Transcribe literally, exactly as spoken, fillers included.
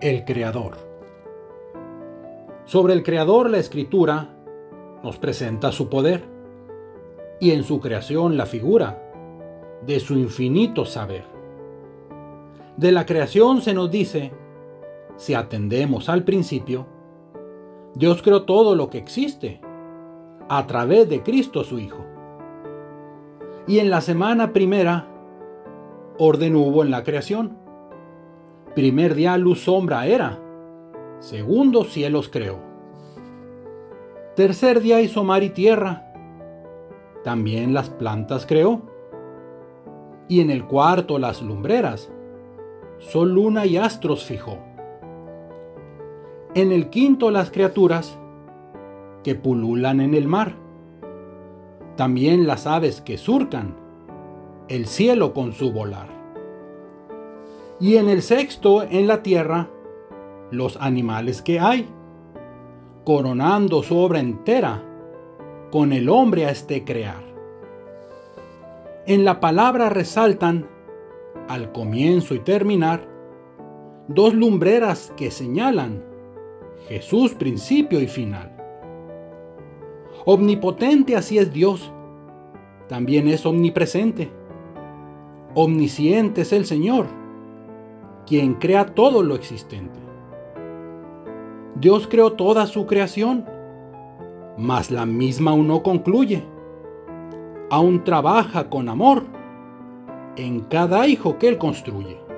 El Creador. Sobre el Creador, la Escritura nos presenta su poder y en su creación la figura de su infinito saber. De la creación se nos dice, si atendemos al principio, Dios creó todo lo que existe a través de Cristo su Hijo. Y en la semana primera, orden hubo en la creación. Primer día luz sombra era, segundo cielos creó. Tercer día hizo mar y tierra, también las plantas creó. Y en el cuarto las lumbreras, sol, luna y astros fijó. En el quinto las criaturas que pululan en el mar, también las aves que surcan el cielo con su volar. Y en el sexto, en la tierra, los animales que hay, coronando su obra entera con el hombre a este crear. En la palabra resaltan, al comienzo y terminar, dos lumbreras que señalan Jesús principio y final. Omnipotente así es Dios, también es omnipresente. Omnisciente es el Señor, quien crea todo lo existente. Dios creó toda su creación, mas la misma aún no concluye. Aún trabaja con amor en cada hijo que Él construye.